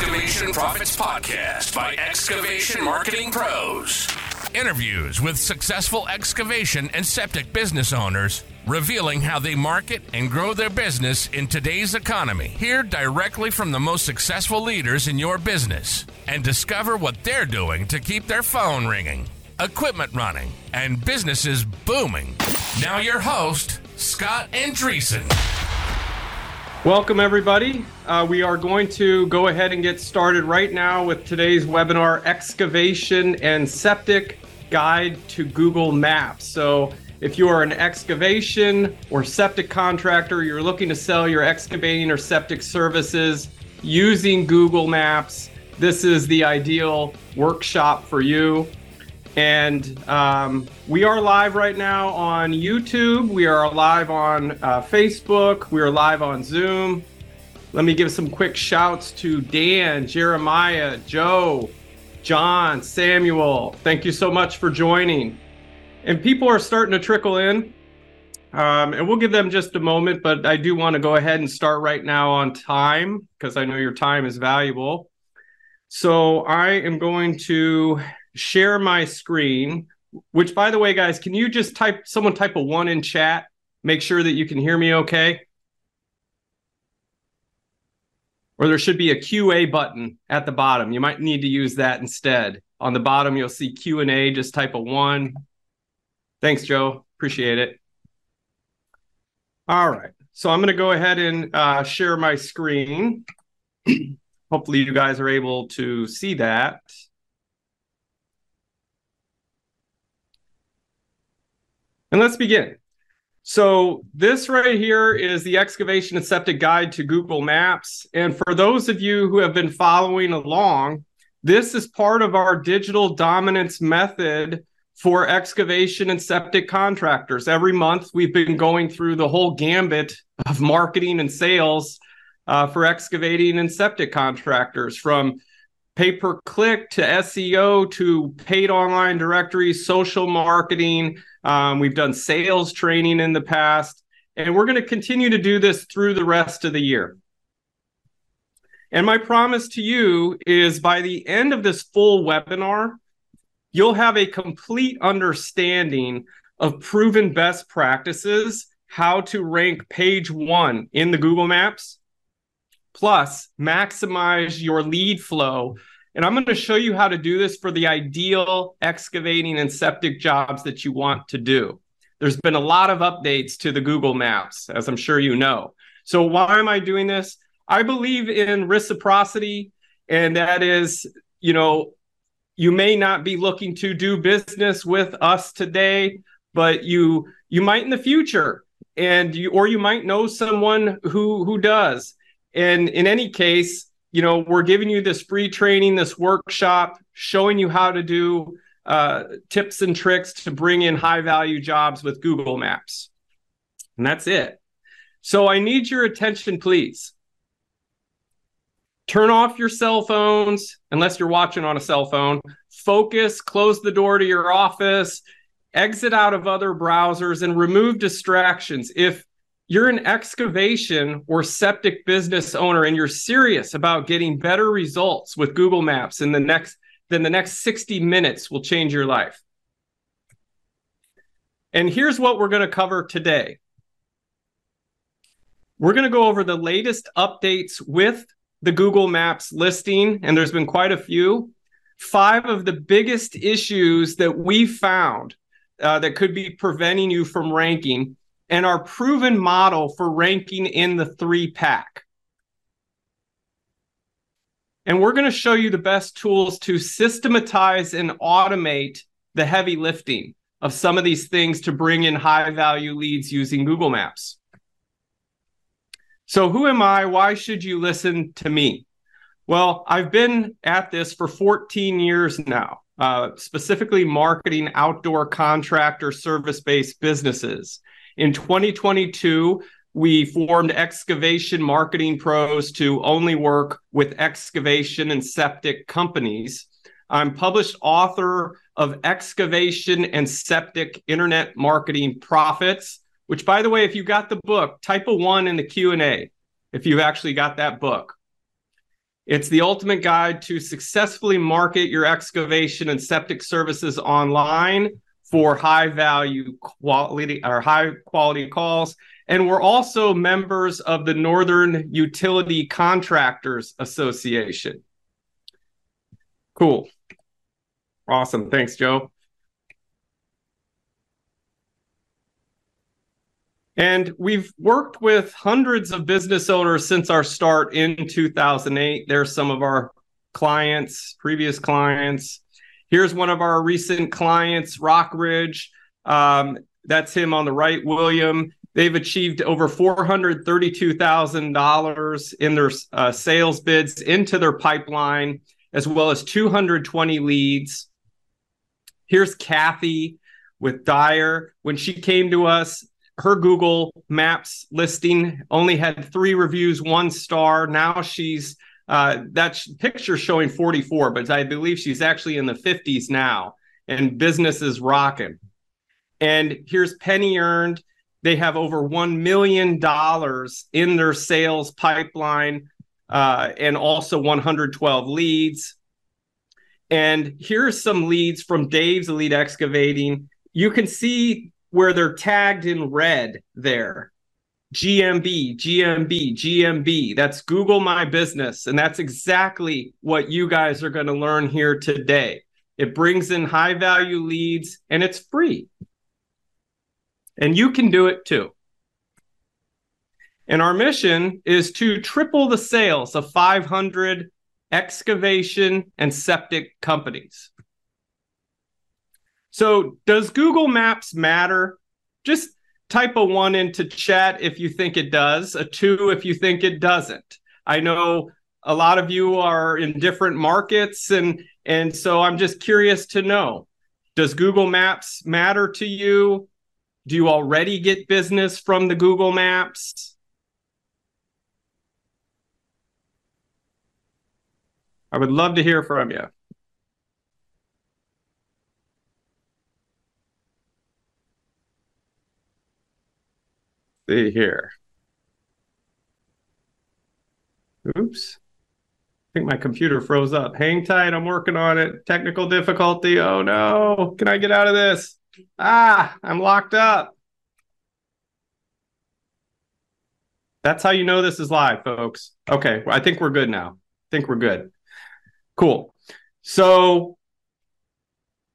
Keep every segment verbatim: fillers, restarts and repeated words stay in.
Excavation Profits Podcast by Excavation Marketing Pros. Interviews with successful excavation and septic business owners, revealing how they market and grow their business in today's economy. Hear directly from the most successful leaders in your business and discover what they're doing to keep their phone ringing, equipment running, and businesses booming. Now your host, Scott Andreessen. Welcome, everybody. Uh, we are going to go ahead and get started right now with today's webinar, Excavation and Septic Guide to Google Maps. So if you are an excavation or septic contractor, you're looking to sell your excavating or septic services using Google Maps, this is the ideal workshop for you. And um, we are live right now on YouTube. We are live on uh, Facebook. We are live on Zoom. Let me give some quick shouts to Dan, Jeremiah, Joe, John, Samuel. Thank you so much for joining. And people are starting to trickle in. Um, and we'll give them just a moment, but I do want to go ahead and start right now on time because I know your time is valuable. So I am going to share my screen, which, by the way, guys, can you just type, someone type a one in chat, make sure that you can hear me okay? Or there should be a Q A button at the bottom. You might need to use that instead. On the bottom, you'll see Q and A, just type a one. Thanks, Joe, appreciate it. All right, so I'm gonna go ahead and uh, share my screen. Hopefully you guys are able to see that. And let's begin. So this right here is the Excavation and Septic Guide to Google Maps. And for those of you who have been following along, this is part of our digital dominance method for excavation and septic contractors. Every month, we've been going through the whole gambit of marketing and sales uh, for excavating and septic contractors, from pay-per-click to S E O to paid online directories, social marketing. Um, we've done sales training in the past, and we're going to continue to do this through the rest of the year. And my promise to you is by the end of this full webinar, you'll have a complete understanding of proven best practices, how to rank page one in the Google Maps, plus maximize your lead flow. And I'm going to show you how to do this for the ideal excavating and septic jobs that you want to do. There's been a lot of updates to the Google Maps, as I'm sure you know. So why am I doing this? I believe in reciprocity, and that is, you know, you may not be looking to do business with us today, but you you might in the future, and you, or you might know someone who who does. And in any case, you know, we're giving you this free training, this workshop, showing you how to do uh, tips and tricks to bring in high value jobs with Google Maps. And that's it. So I need your attention, please. Turn off your cell phones, unless you're watching on a cell phone. Focus, close the door to your office, exit out of other browsers, and remove distractions. If you're an excavation or septic business owner and you're serious about getting better results with Google Maps in the next, then the next sixty minutes will change your life. And here's what we're going to cover today. We're going to go over the latest updates with the Google Maps listing, and there's been quite a few. Five of the biggest issues that we found uh, that could be preventing you from ranking, and our proven model for ranking in the three pack. And we're going to show you the best tools to systematize and automate the heavy lifting of some of these things to bring in high value leads using Google Maps. So who am I? Why should you listen to me? Well, I've been at this for fourteen years now, uh, specifically marketing outdoor contractor service-based businesses. In twenty twenty-two, we formed Excavation Marketing Pros to only work with excavation and septic companies. I'm published author of Excavation and Septic Internet Marketing Profits, which, by the way, if you got the book, type a one in the Q and A if you've actually got that book. It's the ultimate guide to successfully market your excavation and septic services online for high value quality or high quality calls. And we're also members of the Northern Utility Contractors Association. Cool. Awesome. Thanks, Joe. And we've worked with hundreds of business owners since our start in two thousand eight. There's some of our clients, previous clients. Here's one of our recent clients, Rockridge. Um, that's him on the right, William. They've achieved over four hundred thirty-two thousand dollars in their uh, sales bids into their pipeline, as well as two hundred twenty leads. Here's Kathy with Dyer. When she came to us, her Google Maps listing only had three reviews, one star. Now she's, uh, that picture showing forty-four, but I believe she's actually in the fifties now, and business is rocking. And here's Penny Earned. They have over one million dollars in their sales pipeline, uh, and also one hundred twelve leads. And here's some leads from Dave's Elite Excavating. You can see where they're tagged in red there. G M B, G M B, G M B. That's Google My Business. And that's exactly what you guys are going to learn here today. It brings in high value leads, and it's free. And you can do it too. And our mission is to triple the sales of five hundred excavation and septic companies. So does Google Maps matter? Just type a one into chat if you think it does, a two if you think it doesn't. I know a lot of you are in different markets, and, and so I'm just curious to know, does Google Maps matter to you? Do you already get business from the Google Maps? I would love to hear from you. See here. Oops. I think my computer froze up. Hang tight. I'm working on it. Technical difficulty. Oh, no. Can I get out of this? Ah, I'm locked up. That's how you know this is live, folks. Okay, I think we're good now. I think we're good. Cool. So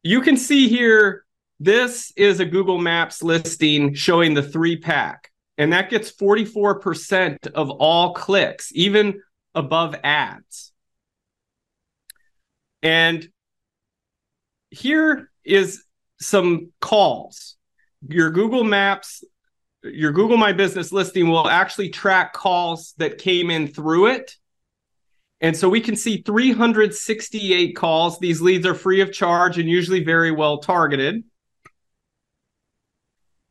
you can see here, this is a Google Maps listing showing the three pack, and that gets forty-four percent of all clicks, even above ads. And here is some calls. Your Google Maps, your Google My Business listing will actually track calls that came in through it. And so we can see three hundred sixty-eight calls. These leads are free of charge and usually very well targeted.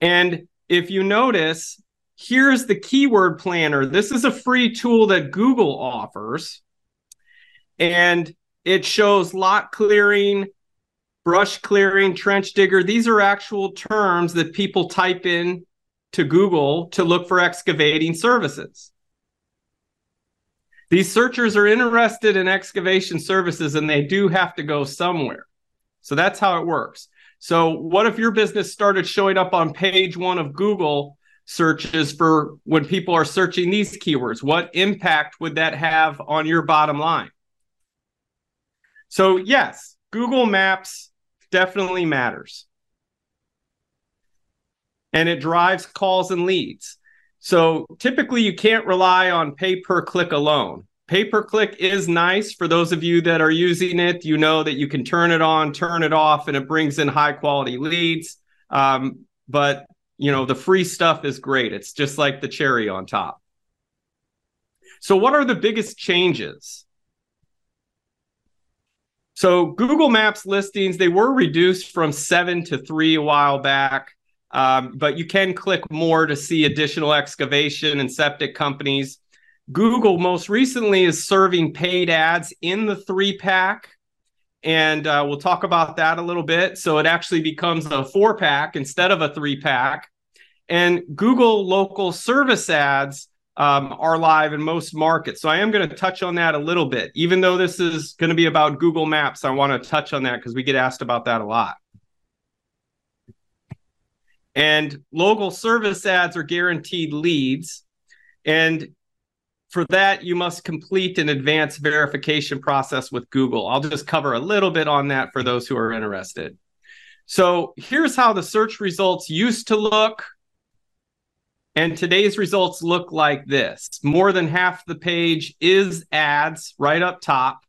And if you notice, here's the keyword planner. This is a free tool that Google offers. And it shows lot clearing, brush clearing, trench digger. These are actual terms that people type in to Google to look for excavating services. These searchers are interested in excavation services, and they do have to go somewhere. So that's how it works. So what if your business started showing up on page one of Google searches for when people are searching these keywords? What impact would that have on your bottom line? So yes, Google Maps definitely matters, and it drives calls and leads. So typically you can't rely on pay-per-click alone. Pay-per-click is nice for those of you that are using it. You know that you can turn it on, turn it off, and it brings in high-quality leads. Um, but, you know, the free stuff is great. It's just like the cherry on top. So what are the biggest changes? So Google Maps listings, they were reduced from seven to three a while back, um, but you can click more to see additional excavation and septic companies. Google most recently is serving paid ads in the three pack, and uh, we'll talk about that a little bit. So it actually becomes a four pack instead of a three pack. And Google local service ads um, are live in most markets. So I am going to touch on that a little bit. Even though this is going to be about Google Maps, I want to touch on that because we get asked about that a lot. And local service ads are guaranteed leads. And for that, you must complete an advanced verification process with Google. I'll just cover a little bit on that for those who are interested. So here's how the search results used to look. And today's results look like this. More than half the page is ads right up top.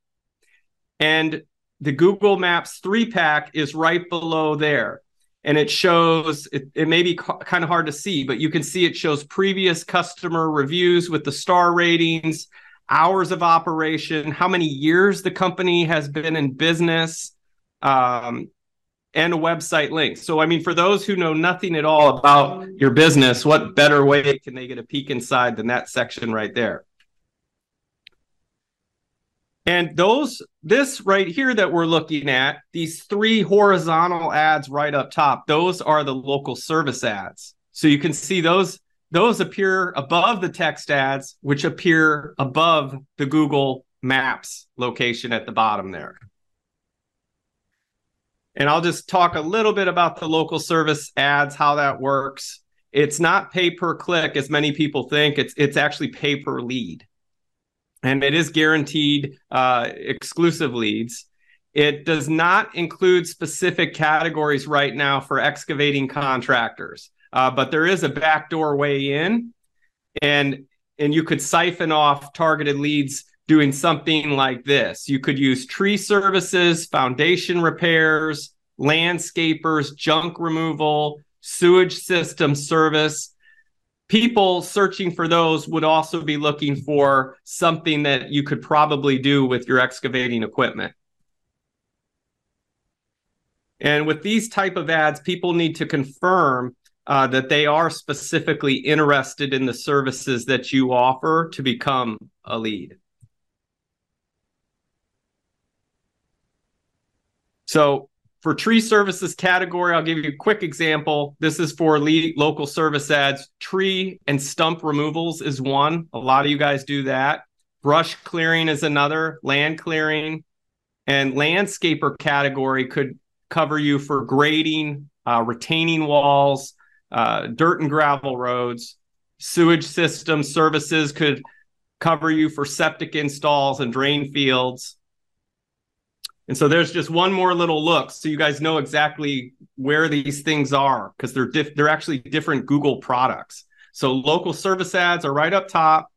And the Google Maps three-pack is right below there. And it shows, it, it may be kind of hard to see, but you can see it shows previous customer reviews with the star ratings, hours of operation, how many years the company has been in business, um, and a website link. So, I mean, for those who know nothing at all about your business, what better way can they get a peek inside than that section right there? And those, this right here that we're looking at, these three horizontal ads right up top, those are the local service ads. So you can see those, those appear above the text ads, which appear above the Google Maps location at the bottom there. And I'll just talk a little bit about the local service ads, how that works. It's not pay per click, as many people think. It's, it's actually pay per lead. And it is guaranteed uh, exclusive leads. It does not include specific categories right now for excavating contractors, uh, but there is a backdoor way in. And, and you could siphon off targeted leads doing something like this. You could use tree services, foundation repairs, landscapers, junk removal, sewage system service. People searching for those would also be looking for something that you could probably do with your excavating equipment. And with these type of ads, people need to confirm uh, that they are specifically interested in the services that you offer to become a lead. So for tree services category, I'll give you a quick example. This is for lead local service ads. Tree and stump removals is one. A lot of you guys do that. Brush clearing is another, land clearing. And landscaper category could cover you for grading, uh, retaining walls, uh, dirt and gravel roads. Sewage system services could cover you for septic installs and drain fields. And so there's just one more little look so you guys know exactly where these things are, because they're diff they're actually different Google products. So local service ads are right up top.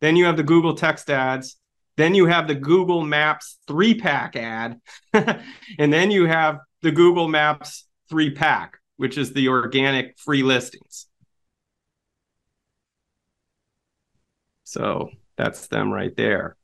Then you have the Google text ads. Then you have the Google Maps three-pack ad. And then you have the Google Maps three-pack, which is the organic free listings. So that's them right there.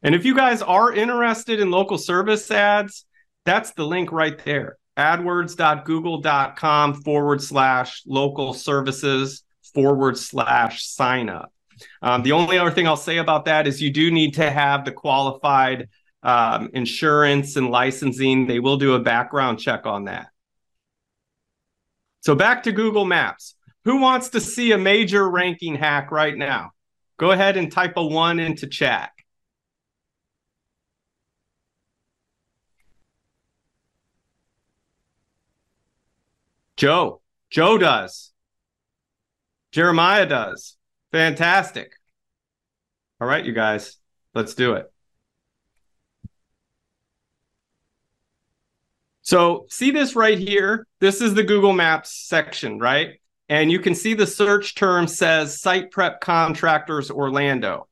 And if you guys are interested in local service ads, that's the link right there, adwords.google.com forward slash local services forward slash sign up. Um, the only other thing I'll say about that is you do need to have the qualified um, insurance and licensing. They will do a background check on that. So back to Google Maps. Who wants to see a major ranking hack right now? Go ahead and type a one into chat. Joe. Joe does. Jeremiah does. Fantastic. All right, you guys, let's do it. So see this right here. This is the Google Maps section, right? And you can see the search term says Site Prep Contractors Orlando.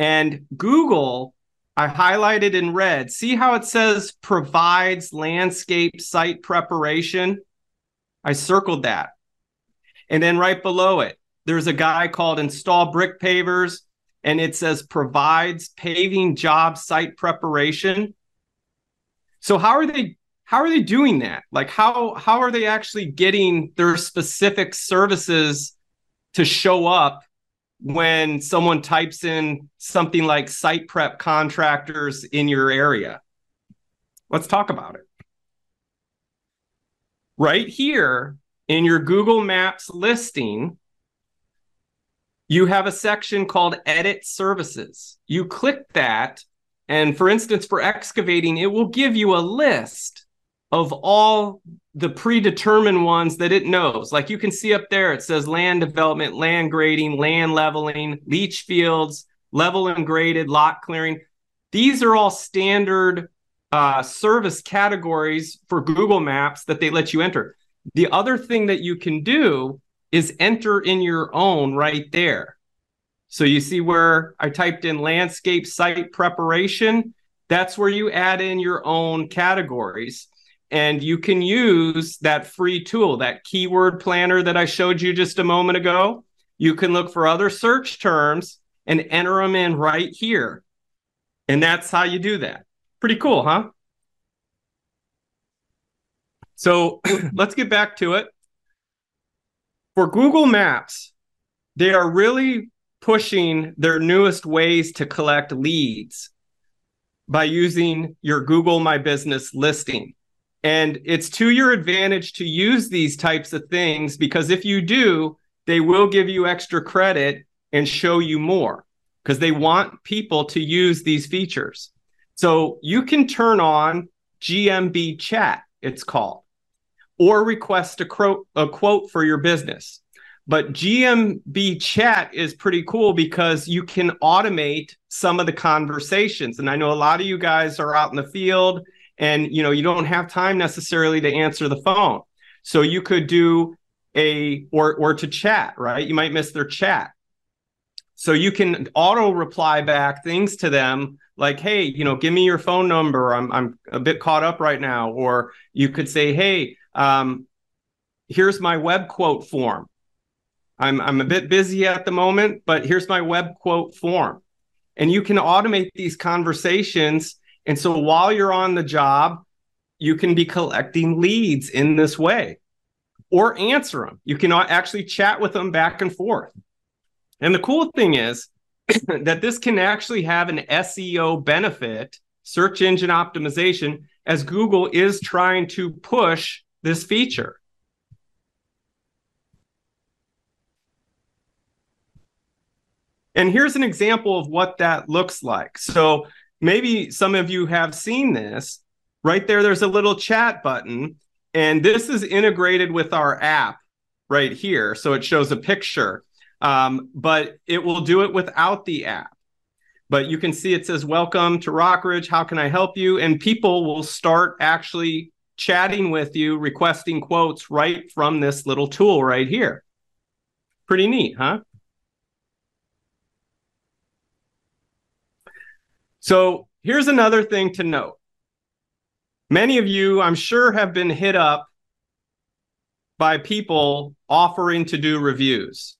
And Google, I highlighted in red. See how it says provides landscape site preparation? I circled that. And then right below it, there's a guy called Install Brick Pavers, and it says provides paving job site preparation. So how are they, how are they doing that? Like how, how are they actually getting their specific services to show up when someone types in something like site prep contractors in your area? Let's talk about it. Right here in your Google Maps listing, you have a section called Edit Services. You click that, and for instance, for excavating, it will give you a list of all the predetermined ones that it knows. Like you can see up there, it says land development, land grading, land leveling, leach fields, level and graded, lot clearing. These are all standard uh, service categories for Google Maps that they let you enter. The other thing that you can do is enter in your own right there. So you see where I typed in landscape site preparation, that's where you add in your own categories. And you can use that free tool, that keyword planner that I showed you just a moment ago. You can look for other search terms and enter them in right here. And that's how you do that. Pretty cool, huh? So let's get back to it. For Google Maps, they are really pushing their newest ways to collect leads by using your Google My Business listing. And it's to your advantage to use these types of things, because if you do, they will give you extra credit and show you more, because they want people to use these features. So you can turn on G M B chat, it's called, or request a, cro a quote for your business. But G M B chat is pretty cool because you can automate some of the conversations. And I know a lot of you guys are out in the field and you know you don't have time necessarily to answer the phone. So you could do a, or, or to chat, right? You might miss their chat. So you can auto reply back things to them like, hey, you know, give me your phone number. I'm, I'm a bit caught up right now. Or you could say, hey, um, here's my web quote form. I'm, I'm a bit busy at the moment, but here's my web quote form. And you can automate these conversations. And so while you're on the job, you can be collecting leads in this way or answer them. You can actually chat with them back and forth. And the cool thing is that this can actually have an S E O benefit, search engine optimization, as Google is trying to push this feature. And here's an example of what that looks like. So maybe some of you have seen this. Right there, there's a little chat button, and this is integrated with our app right here. So it shows a picture. Um, but it will do it without the app. But you can see it says, welcome to Rockridge. How can I help you? And people will start actually chatting with you, requesting quotes right from this little tool right here. Pretty neat, huh? So here's another thing to note. Many of you, I'm sure, have been hit up by people offering to do reviews.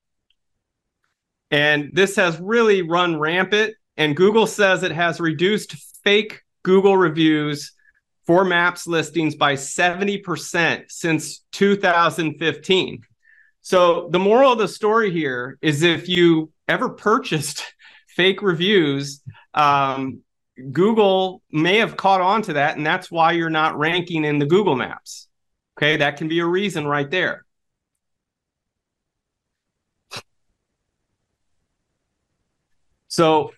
And this has really run rampant. And Google says it has reduced fake Google reviews for Maps listings by seventy percent since two thousand fifteen. So the moral of the story here is if you ever purchased fake reviews, um, Google may have caught on to that. And that's why you're not ranking in the Google Maps. Okay, that can be a reason right there. So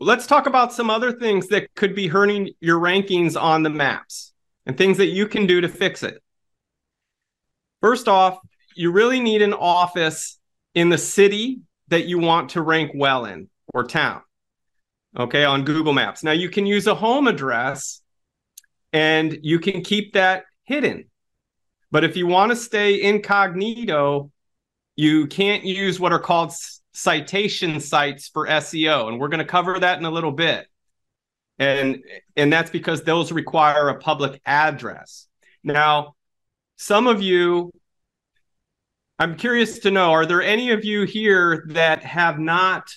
let's talk about some other things that could be hurting your rankings on the maps and things that you can do to fix it. First off, you really need an office in the city that you want to rank well in, or town, okay, on Google Maps. Now, you can use a home address and you can keep that hidden. But if you want to stay incognito, you can't use what are called citation sites for S E O. And we're going to cover that in a little bit. And, and that's because those require a public address. Now, some of you, I'm curious to know, are there any of you here that have not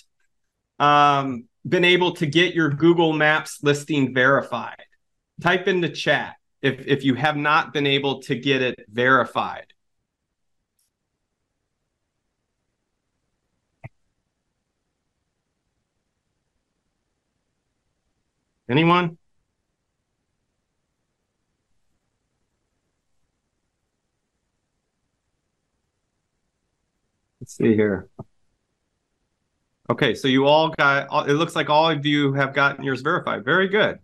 um, been able to get your Google Maps listing verified? Type in the chat if, if you have not been able to get it verified. Anyone? Let's see here. Okay, so you all got, it looks like all of you have gotten yours verified. Very good.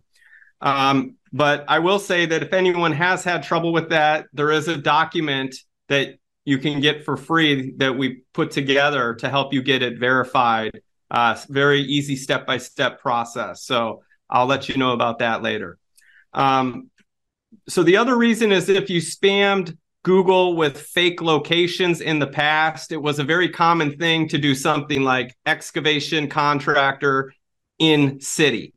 Um, but I will say that if anyone has had trouble with that, there is a document that you can get for free that we put together to help you get it verified. Uh, very easy step-by-step process. So I'll let you know about that later. Um, so the other reason is if you spammed Google with fake locations in the past, it was a very common thing to do something like excavation contractor in city.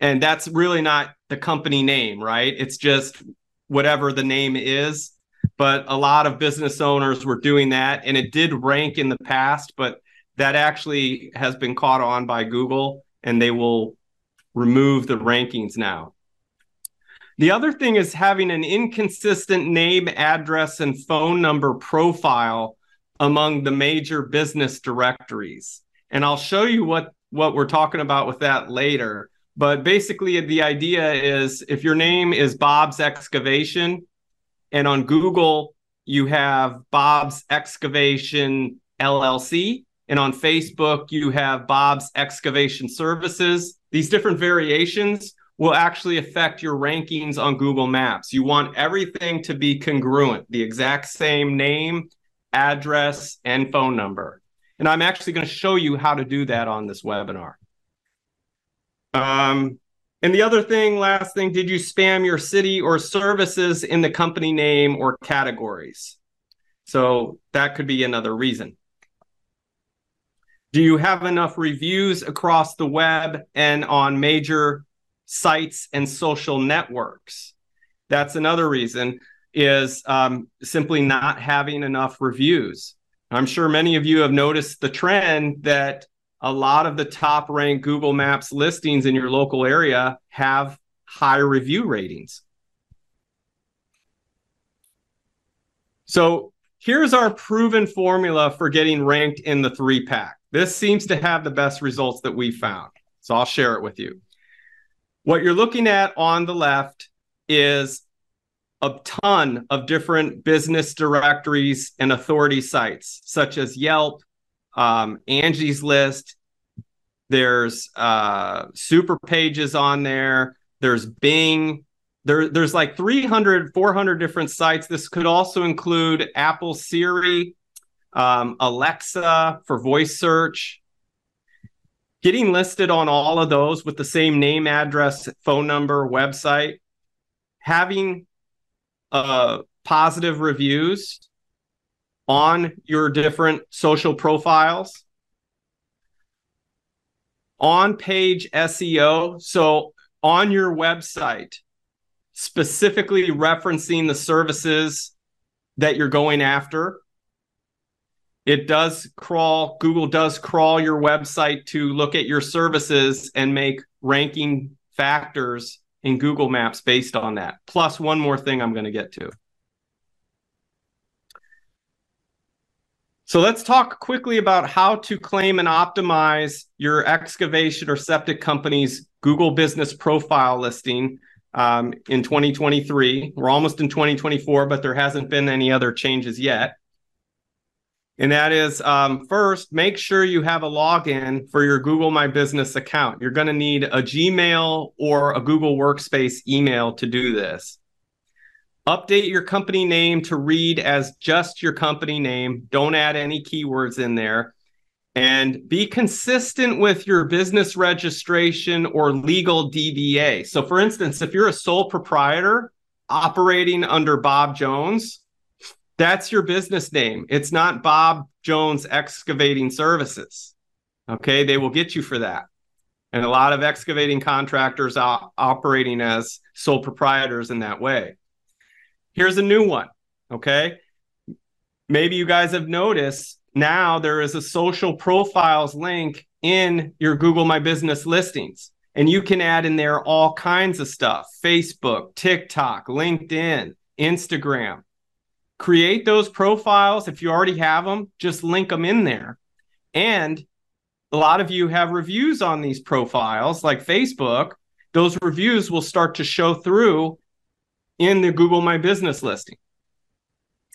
And that's really not the company name, right? It's just whatever the name is. But a lot of business owners were doing that, and it did rank in the past, but that actually has been caught on by Google, and they will remove the rankings now. The other thing is having an inconsistent name, address, and phone number profile among the major business directories. And I'll show you what, what we're talking about with that later. But basically, the idea is if your name is Bob's Excavation, and on Google, you have Bob's Excavation L L C, and on Facebook, you have Bob's Excavation Services, these different variations will actually affect your rankings on Google Maps. You want everything to be congruent, the exact same name, address, and phone number. And I'm actually going to show you how to do that on this webinar. Um, and the other thing, last thing, did you spam your city or services in the company name or categories? So that could be another reason. Do you have enough reviews across the web and on major sites and social networks? That's another reason, is um, simply not having enough reviews. I'm sure many of you have noticed the trend that a lot of the top ranked Google Maps listings in your local area have high review ratings. So here's our proven formula for getting ranked in the three pack. This seems to have the best results that we found. So I'll share it with you. What you're looking at on the left is a ton of different business directories and authority sites, such as Yelp, um, Angie's List. There's uh, Super Pages on there. There's Bing. There, there's like three hundred, four hundred different sites. This could also include Apple Siri, um, Alexa for voice search. Getting listed on all of those with the same name, address, phone number, website, having uh, positive reviews on your different social profiles, on-page S E O, so on your website, specifically referencing the services that you're going after. It does crawl, Google does crawl your website to look at your services and make ranking factors in Google Maps based on that. Plus one more thing I'm going to get to. So let's talk quickly about how to claim and optimize your excavation or septic company's Google Business Profile listing um, in twenty twenty-three. We're almost in twenty twenty-four, but there hasn't been any other changes yet. And that is, um, first, make sure you have a login for your Google My Business account. You're going to need a Gmail or a Google Workspace email to do this. Update your company name to read as just your company name. Don't add any keywords in there. And be consistent with your business registration or legal D B A. So, for instance, if you're a sole proprietor operating under Bob Jones, that's your business name. It's not Bob Jones Excavating Services. Okay, they will get you for that. And a lot of excavating contractors are operating as sole proprietors in that way. Here's a new one, okay? Maybe you guys have noticed now there is a social profiles link in your Google My Business listings. And you can add in there all kinds of stuff. Facebook, TikTok, LinkedIn, Instagram. Create those profiles. If you already have them, just link them in there. And a lot of you have reviews on these profiles, like Facebook. Those reviews will start to show through in the Google My Business listing.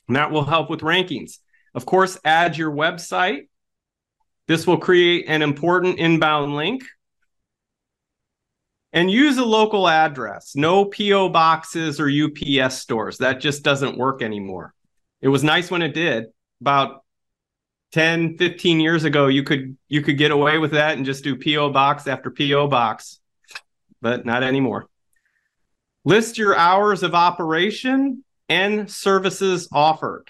And that will help with rankings. Of course, add your website This will create an important inbound link. And use a local address. No P O boxes or U P S stores. That just doesn't work anymore. It was nice when it did. About ten, fifteen years ago, you could you could get away with that and just do P O box after P O box, but not anymore. List your hours of operation and services offered.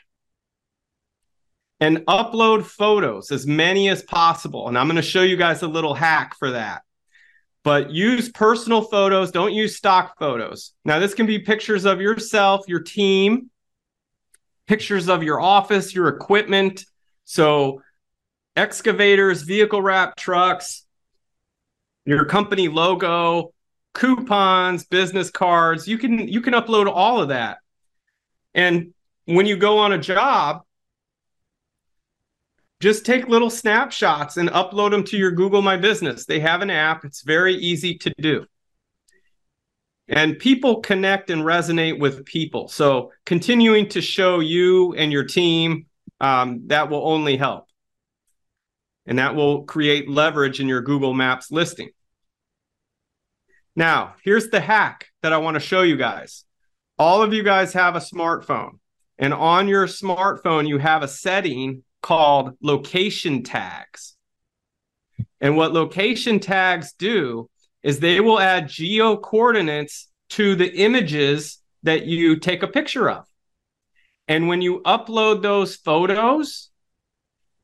And upload photos, as many as possible. And I'm going to show you guys a little hack for that. But use personal photos. Don't use stock photos. Now, this can be pictures of yourself, your team, pictures of your office, your equipment. So excavators, vehicle wrap trucks, your company logo, coupons, business cards. You can, you can upload all of that. And when you go on a job, just take little snapshots and upload them to your Google My Business. They have an app. It's very easy to do. And people connect and resonate with people. So continuing to show you and your team, um, that will only help. And that will create leverage in your Google Maps listing. Now, here's the hack that I want to show you guys. All of you guys have a smartphone. And on your smartphone, you have a setting called location tags. And what location tags do is they will add geo coordinates to the images that you take a picture of. And when you upload those photos,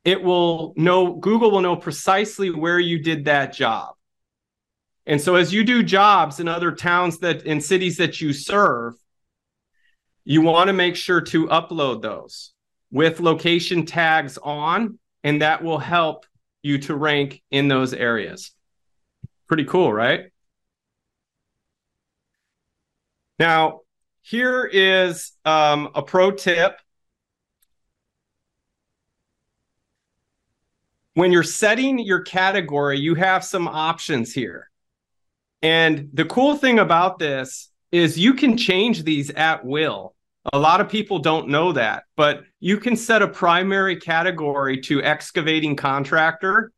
it will know, Google will know precisely where you did that job. And so as you do jobs in other towns that in cities that you serve, you want to make sure to upload those with location tags on, and that will help you to rank in those areas. Pretty cool, right? Now, here is um, a pro tip. When you're setting your category, you have some options here. And the cool thing about this is you can change these at will. A lot of people don't know that, but you can set a primary category to excavating contractor.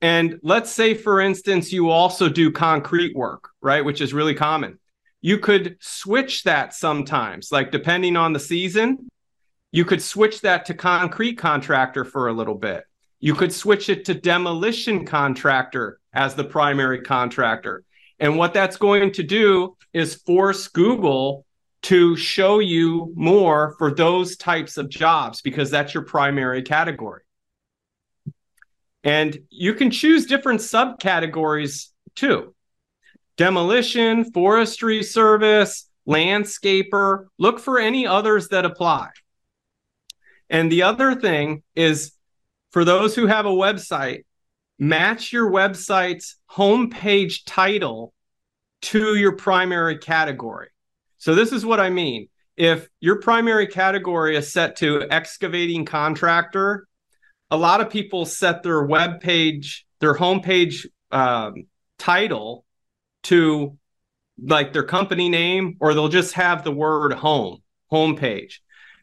And let's say, for instance, you also do concrete work, right, which is really common. You could switch that sometimes, like depending on the season, you could switch that to concrete contractor for a little bit. You could switch it to demolition contractor as the primary contractor. And what that's going to do is force Google to show you more for those types of jobs, because that's your primary category. And you can choose different subcategories too. Demolition, forestry service, landscaper, look for any others that apply. And the other thing is, for those who have a website, match your website's homepage title to your primary category. So this is what I mean. If your primary category is set to excavating contractor, a lot of people set their web page, their homepage um, title to like their company name, or they'll just have the word home, homepage.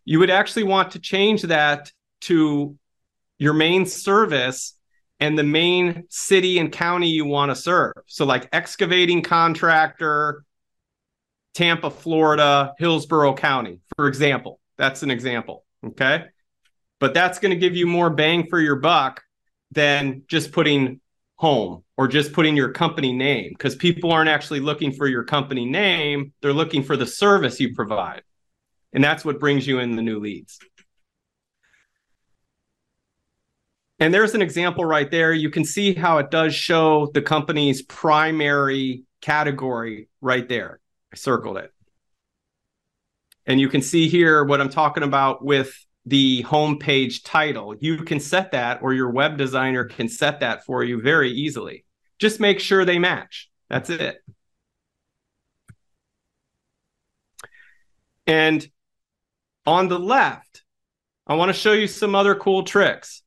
You would actually want to change that to your main service and the main city and county you want to serve. So like excavating contractor, Tampa, Florida, Hillsborough County, for example. That's an example, okay? But that's going to give you more bang for your buck than just putting home or just putting your company name, because people aren't actually looking for your company name. They're looking for the service you provide. And that's what brings you in the new leads. And there's an example right there. You can see how it does show the company's primary category right there. I circled it. And you can see here what I'm talking about with the homepage title. You can set that, or your web designer can set that for you very easily. Just make sure they match. That's it. And on the left, I want to show you some other cool tricks.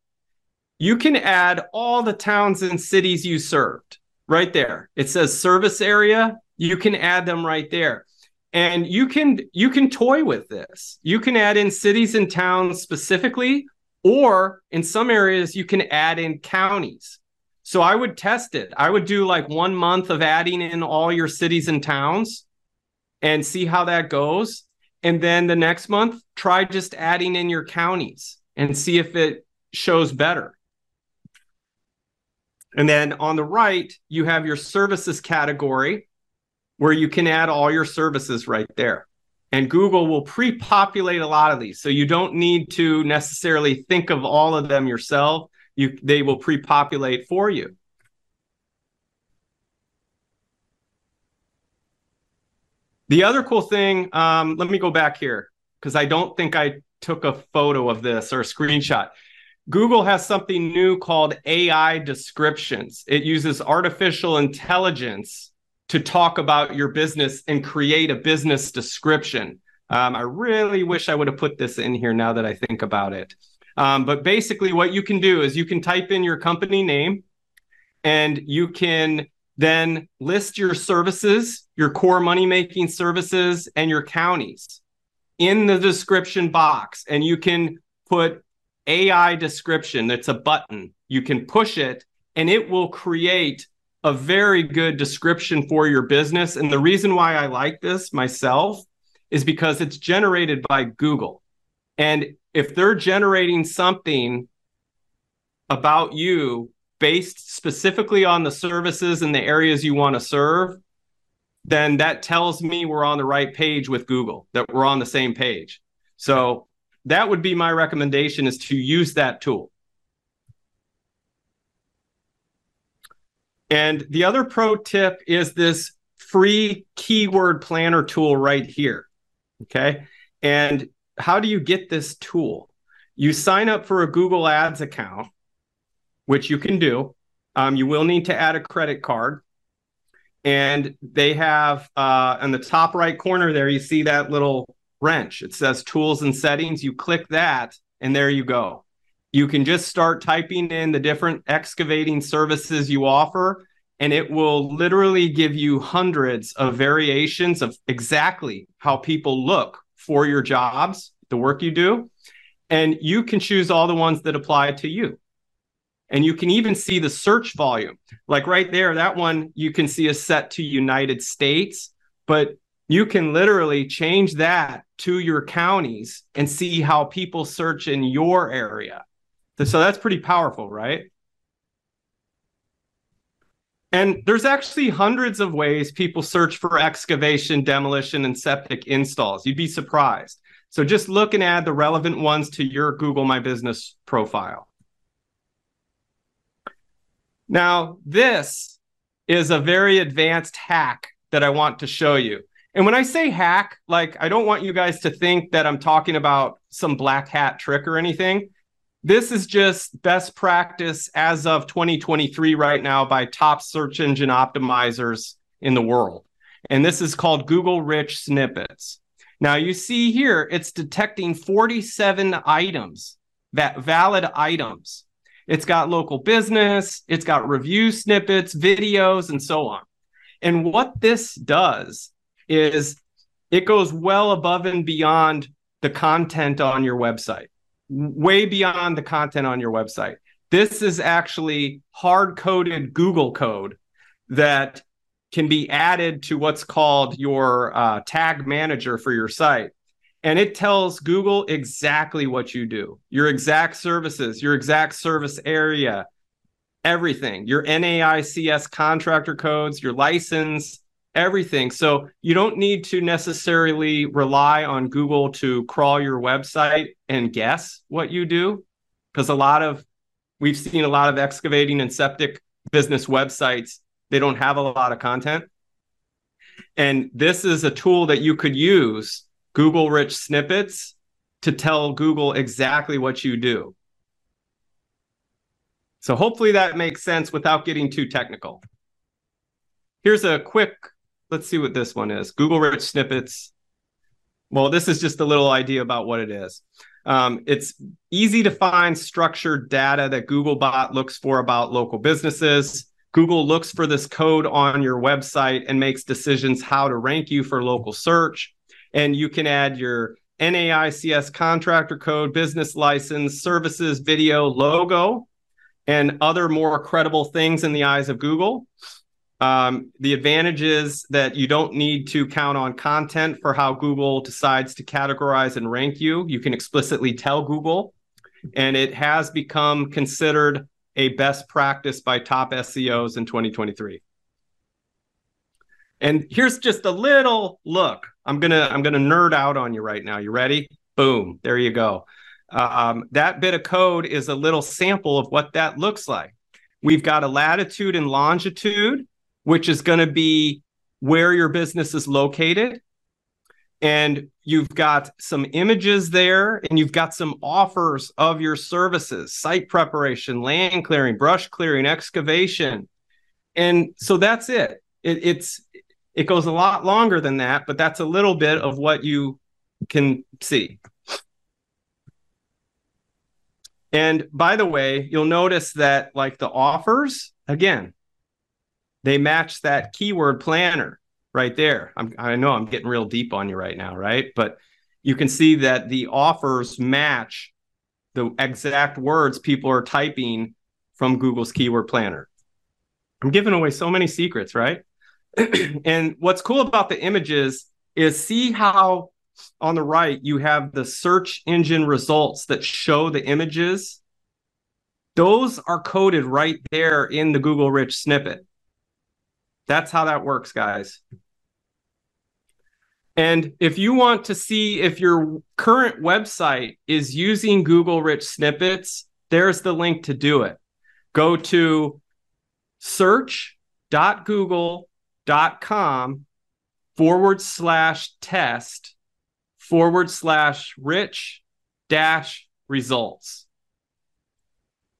You can add all the towns and cities you served right there. It says service area. You can add them right there. And you can you can toy with this. You can add in cities and towns specifically, Or in some areas, you can add in counties. So I would test it. I would do like one month of adding in all your cities and towns and see how that goes. And then the next month, try just adding in your counties and see if it shows better. And then on the right, you have your services category where you can add all your services right there. And Google will pre-populate a lot of these. So you don't need to necessarily think of all of them yourself. You, they will pre-populate for you. The other cool thing, um, let me go back here because I don't think I took a photo of this or a screenshot. Google has something new called A I descriptions. It uses artificial intelligence to talk about your business and create a business description. Um, I really wish I would have put this in here now that I think about it. Um, but basically what you can do is you can type in your company name and you can then list your services, your core money-making services, and your counties in the description box. And you can put A I description. That's a button. You can push it and it will create a very good description for your business. And the reason why I like this myself is because it's generated by Google. And if they're generating something about you based specifically on the services and the areas you want to serve, then that tells me we're on the right page with Google, that we're on the same page. So that would be my recommendation, is to use that tool. And the other pro tip is this free keyword planner tool right here, okay? And how do you get this tool? You sign up for a Google Ads account, which you can do. Um, you will need to add a credit card. And they have, uh, on the top right corner there, you see that little wrench. It says tools and settings. You click that, and there you go. You can just start typing in the different excavating services you offer, and it will literally give you hundreds of variations of exactly how people look for your jobs, the work you do. And you can choose all the ones that apply to you. And you can even see the search volume. Like right there, that one you can see is set to United States, but you can literally change that to your counties and see how people search in your area. So that's pretty powerful, right? And there's actually hundreds of ways people search for excavation, demolition, and septic installs. You'd be surprised. So just look and add the relevant ones to your Google My Business profile. Now, this is a very advanced hack that I want to show you. And when I say hack, like, I don't want you guys to think that I'm talking about some black hat trick or anything. This is just best practice as of twenty twenty-three right now by top search engine optimizers in the world. And this is called Google Rich Snippets. Now you see here, it's detecting forty-seven items, that valid items. It's got local business, it's got review snippets, videos, and so on. And what this does is it goes well above and beyond the content on your website. Way beyond the content on your website. This is actually hard-coded Google code that can be added to what's called your uh, tag manager for your site. And it tells Google exactly what you do, your exact services, your exact service area, everything, your N A I C S contractor codes, your license, everything. So you don't need to necessarily rely on Google to crawl your website and guess what you do, because a lot of, we've seen a lot of excavating and septic business websites, they don't have a lot of content. And this is a tool that you could use, Google Rich Snippets, to tell Google exactly what you do. So hopefully that makes sense without getting too technical. Here's a quick, let's see what this one is. Google Rich Snippets. Well, this is just a little idea about what it is. Um, it's easy to find structured data that Googlebot looks for about local businesses. Google looks for this code on your website and makes decisions how to rank you for local search. And you can add your N A I C S contractor code, business license, services, video, logo, and other more credible things in the eyes of Google. Um, the advantage is that you don't need to count on content for how Google decides to categorize and rank you. You can explicitly tell Google, and it has become considered a best practice by top S E Os in twenty twenty-three. And here's just a little look. I'm gonna I'm gonna nerd out on you right now. You ready? Boom! There you go. Um, that bit of code is a little sample of what that looks like. We've got a latitude and longitude, which is going to be where your business is located. And you've got some images there, and you've got some offers of your services, site preparation, land clearing, brush clearing, excavation. And so that's it. It, it's, it goes a lot longer than that, but that's a little bit of what you can see. And by the way, you'll notice that, like, the offers, again, they match that keyword planner right there. I'm, I know I'm getting real deep on you right now, right? But you can see that the offers match the exact words people are typing from Google's keyword planner. I'm giving away so many secrets, right? And what's cool about the images is, see how on the right you have the search engine results that show the images. Those are coded right there in the Google Rich snippet. That's how that works, guys. And if you want to see if your current website is using Google Rich snippets, there's the link to do it. Go to search.google.com forward slash test forward slash rich dash results.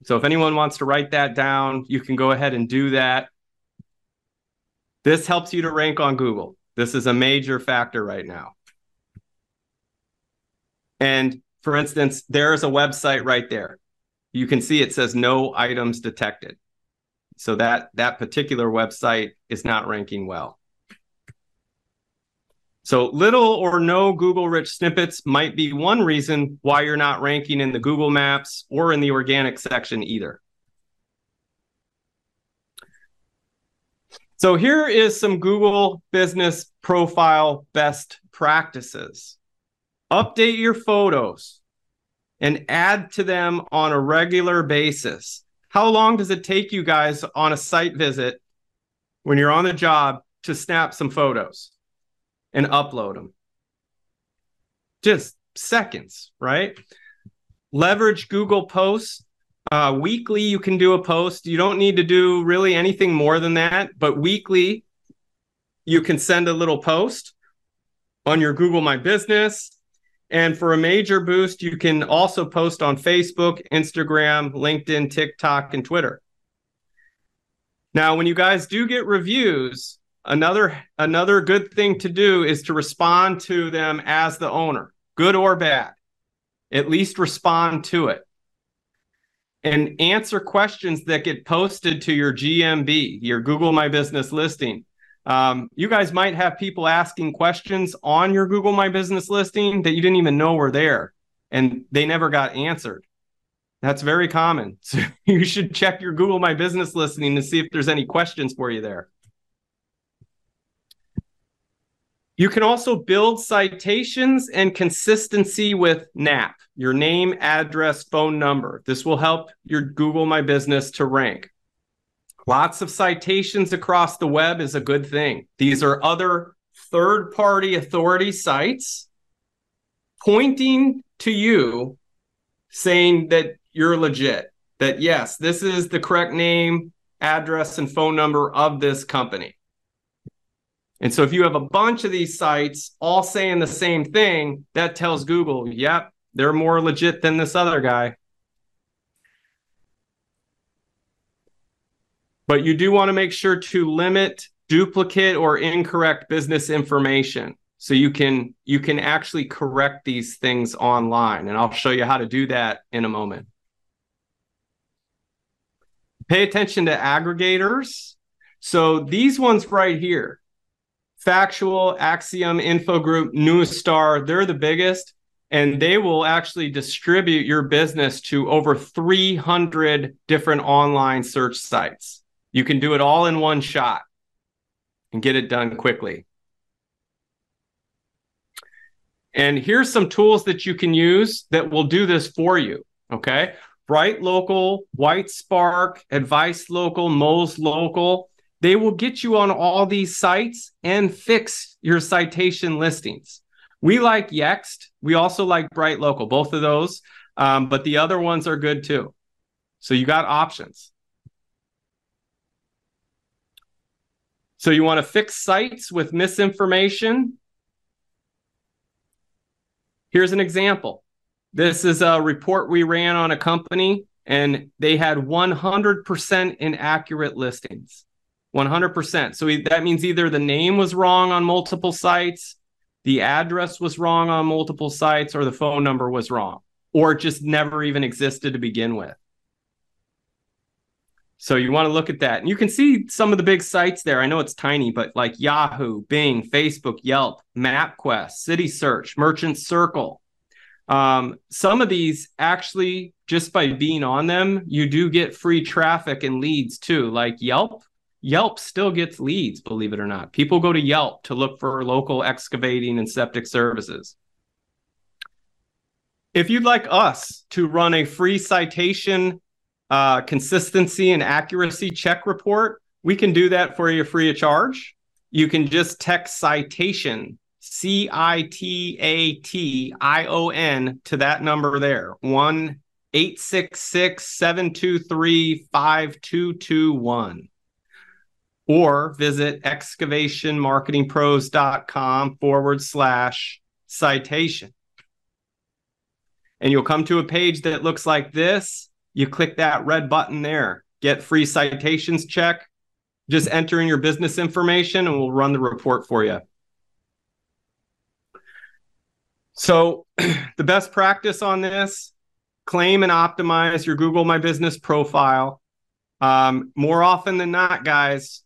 So if anyone wants to write that down, you can go ahead and do that. This helps you to rank on Google. This is a major factor right now. And for instance, there's a website right there. You can see it says no items detected. So that, that particular website is not ranking well. So little or no Google Rich snippets might be one reason why you're not ranking in the Google Maps or in the organic section either. So here is some Google business profile best practices. Update your photos and add to them on a regular basis. How long does it take you guys on a site visit when you're on the job to snap some photos and upload them? Just seconds, right? Leverage Google Posts. Uh, weekly, you can do a post. You don't need to do really anything more than that. But weekly, you can send a little post on your Google My Business. And for a major boost, you can also post on Facebook, Instagram, LinkedIn, TikTok, and Twitter. Now, when you guys do get reviews, another, another good thing to do is to respond to them as the owner, good or bad. At least respond to it. And answer questions that get posted to your G M B, your Google My Business listing. Um, you guys might have people asking questions on your Google My Business listing that you didn't even know were there, and they never got answered. That's very common. So you should check your Google My Business listing to see if there's any questions for you there. You can also build citations and consistency with N A P, your name, address, phone number. This will help your Google My Business to rank. Lots of citations across the web is a good thing. These are other third-party authority sites pointing to you, saying that you're legit, that yes, this is the correct name, address, and phone number of this company. And so if you have a bunch of these sites all saying the same thing, that tells Google, yep, they're more legit than this other guy. But you do want to make sure to limit duplicate or incorrect business information. So you can, you can actually correct these things online. And I'll show you how to do that in a moment. Pay attention to aggregators. So these ones right here, Factual, Axiom, Infogroup, News Star, they're the biggest. and they will actually distribute your business to over three hundred different online search sites. You can do it all in one shot and get it done quickly. And here's some tools that you can use that will do this for you, okay? Bright Local, White Spark, Advice Local, Mo's Local. They will get you on all these sites and fix your citation listings. We like Yext. We also like Bright Local, both of those, um, but the other ones are good too. So you got options. So you want to fix sites with misinformation. Here's an example. This is a report we ran on a company, and they had one hundred percent inaccurate listings. one hundred percent. So that means either the name was wrong on multiple sites, the address was wrong on multiple sites, or the phone number was wrong, or it just never even existed to begin with. So you want to look at that. And you can see some of the big sites there. I know it's tiny, but like Yahoo, Bing, Facebook, Yelp, MapQuest, City Search, Merchant Circle. Um, some of these actually, just by being on them, you do get free traffic and leads too, like Yelp. Yelp still gets leads, believe it or not. People go to Yelp to look for local excavating and septic services. If you'd like us to run a free citation uh, consistency and accuracy check report, we can do that for you free of charge. You can just text citation, C I T A T I O N, to that number there, one eight six six, seven two three, five two two one. Or visit excavation marketing pros dot com forward slash citation. And you'll come to a page that looks like this. You click that red button there, get free citations check. Just enter in your business information and we'll run the report for you. So the best practice on this, claim and optimize your Google My Business profile. Um, more often than not, guys,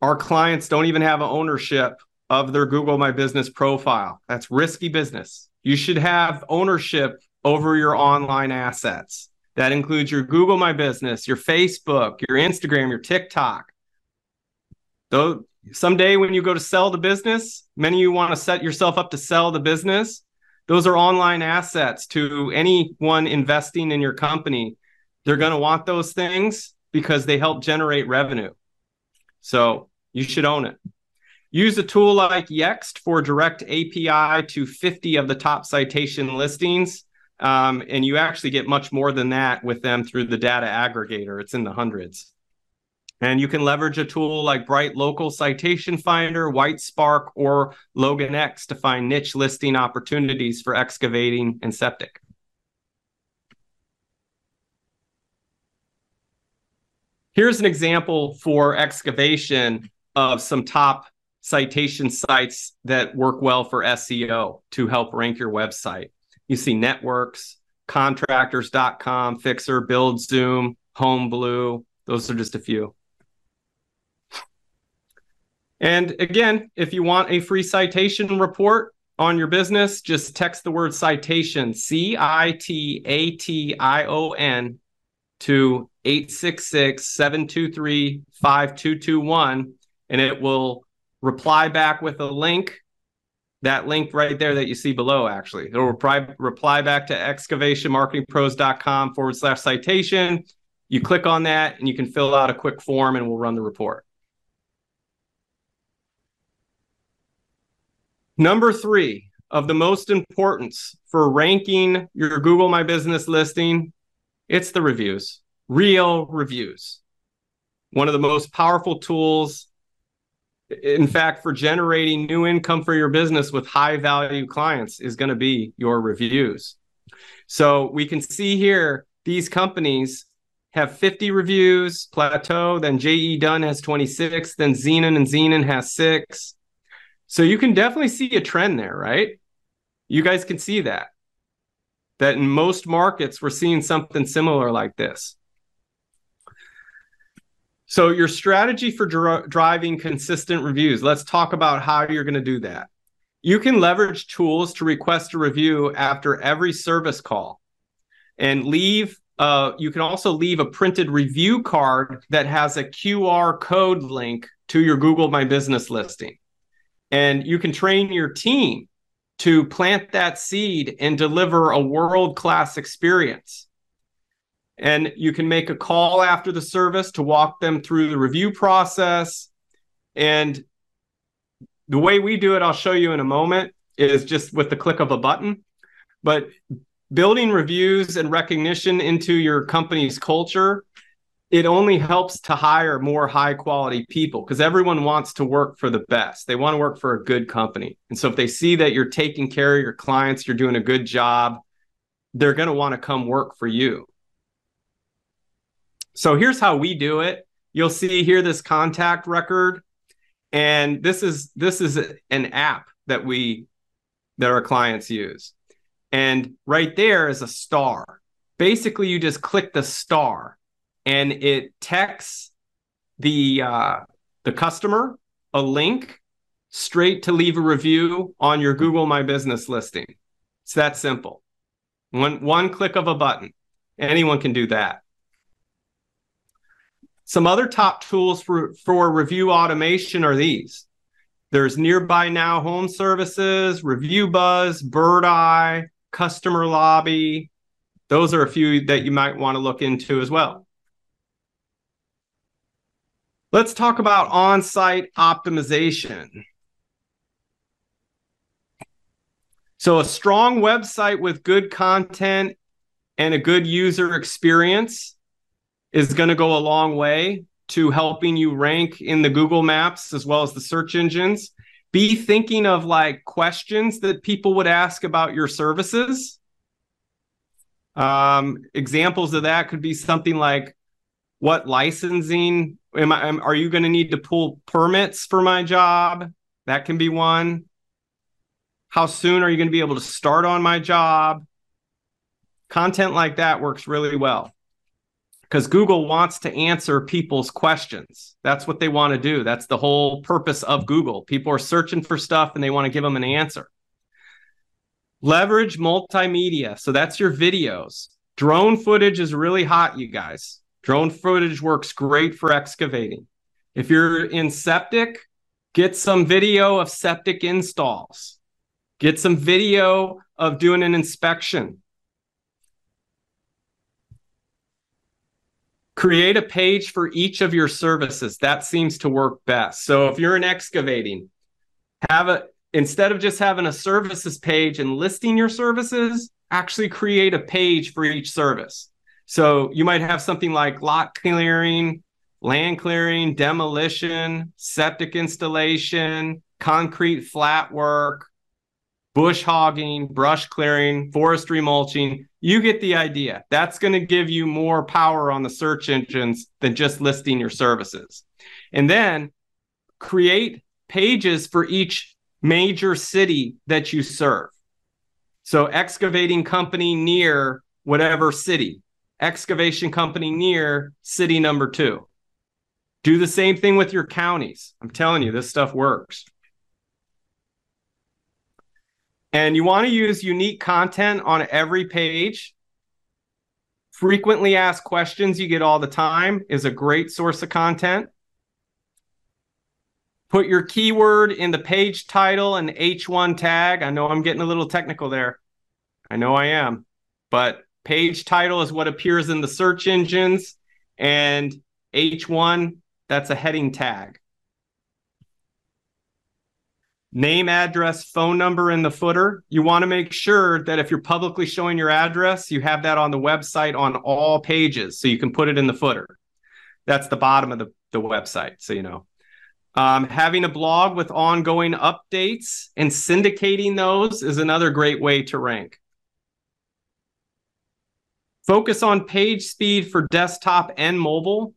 our clients don't even have ownership of their Google My Business profile. That's risky business. You should have ownership over your online assets. That includes your Google My Business, your Facebook, your Instagram, your TikTok. Though someday when you go to sell the business, many of you want to set yourself up to sell the business. Those are online assets to anyone investing in your company. They're going to want those things because they help generate revenue. So you should own it. Use a tool like Yext for direct A P I to fifty of the top citation listings. Um, and you actually get much more than that with them through the data aggregator. It's in the hundreds. And you can leverage a tool like Bright Local Citation Finder, White Spark, or Logan X to find niche listing opportunities for excavating and septic. Here's an example for excavation of some top citation sites that work well for S E O to help rank your website. You see networks, contractors dot com, Fixer, BuildZoom, HomeBlue. Those are just a few. And again, if you want a free citation report on your business, just text the word citation, C I T A T I O N, to eight six six, seven two three, five two two one, and it will reply back with a link, that link right there that you see below, actually. It'll reply, reply back to excavation marketing pros dot com forward slash citation. You click on that, and you can fill out a quick form, and we'll run the report. Number three of the most importance for ranking your Google My Business listing, it's the reviews. Real reviews. One of the most powerful tools, in fact, for generating new income for your business with high value clients is going to be your reviews. So we can see here, these companies have fifty reviews, Plateau, then J E Dunn has twenty-six, then Zenon and Zenon has six. So you can definitely see a trend there, right? You guys can see that. That in most markets, we're seeing something similar like this. So your strategy for dri- driving consistent reviews, let's talk about how you're going to do that. You can leverage tools to request a review after every service call, and leave. Uh, you can also leave a printed review card that has a Q R code link to your Google My Business listing. And you can train your team to plant that seed and deliver a world-class experience. And you can make a call after the service to walk them through the review process. And the way we do it, I'll show you in a moment, is just with the click of a button. But building reviews and recognition into your company's culture, it only helps to hire more high-quality people, because everyone wants to work for the best. They want to work for a good company. And so if they see that you're taking care of your clients, you're doing a good job, they're going to want to come work for you. So here's how we do it. You'll see here this contact record. And this is this is an app that we that our clients use. And right there is a star. Basically, you just click the star, and it texts the uh, the customer a link straight to leave a review on your Google My Business listing. It's that simple. One one click of a button. Anyone can do that. Some other top tools for, for review automation are these. There's Nearby Now Home Services, ReviewBuzz, BirdEye, CustomerLobby. Those are a few that you might want to look into as well. Let's talk about on-site optimization. So a strong website with good content and a good user experience is going to go a long way to helping you rank in the Google Maps as well as the search engines. Be thinking of like questions that people would ask about your services. Um, examples of that could be something like, what licensing am I, am, are you going to need to pull permits for my job? That can be one. How soon are you going to be able to start on my job? Content like that works really well, because Google wants to answer people's questions. That's what they want to do. That's the whole purpose of Google. People are searching for stuff and they want to give them an answer. Leverage multimedia. So that's your videos. Drone footage is really hot, you guys. Drone footage works great for excavating. If you're in septic, get some video of septic installs. Get some video of doing an inspection. Create a page for each of your services. That seems to work best. So if you're in excavating, have a instead of just having a services page and listing your services, actually create a page for each service. So you might have something like lot clearing, land clearing, demolition, septic installation, concrete flat work, bush hogging, brush clearing, forestry mulching. You get the idea. That's going to give you more power on the search engines than just listing your services. And then create pages for each major city that you serve. So excavating company near whatever city. Excavation company near city number two. Do the same thing with your counties. I'm telling you, this stuff works. And you want to use unique content on every page. Frequently asked questions you get all the time is a great source of content. Put your keyword in the page title and H one tag. I know I'm getting a little technical there. I know I am, but page title is what appears in the search engines, and H one, that's a heading tag. Name, address, phone number in the footer. You want to make sure that if you're publicly showing your address, you have that on the website on all pages, so you can put it in the footer. That's the bottom of the, the website, so you know. Um, having a blog with ongoing updates and syndicating those is another great way to rank. Focus on page speed for desktop and mobile,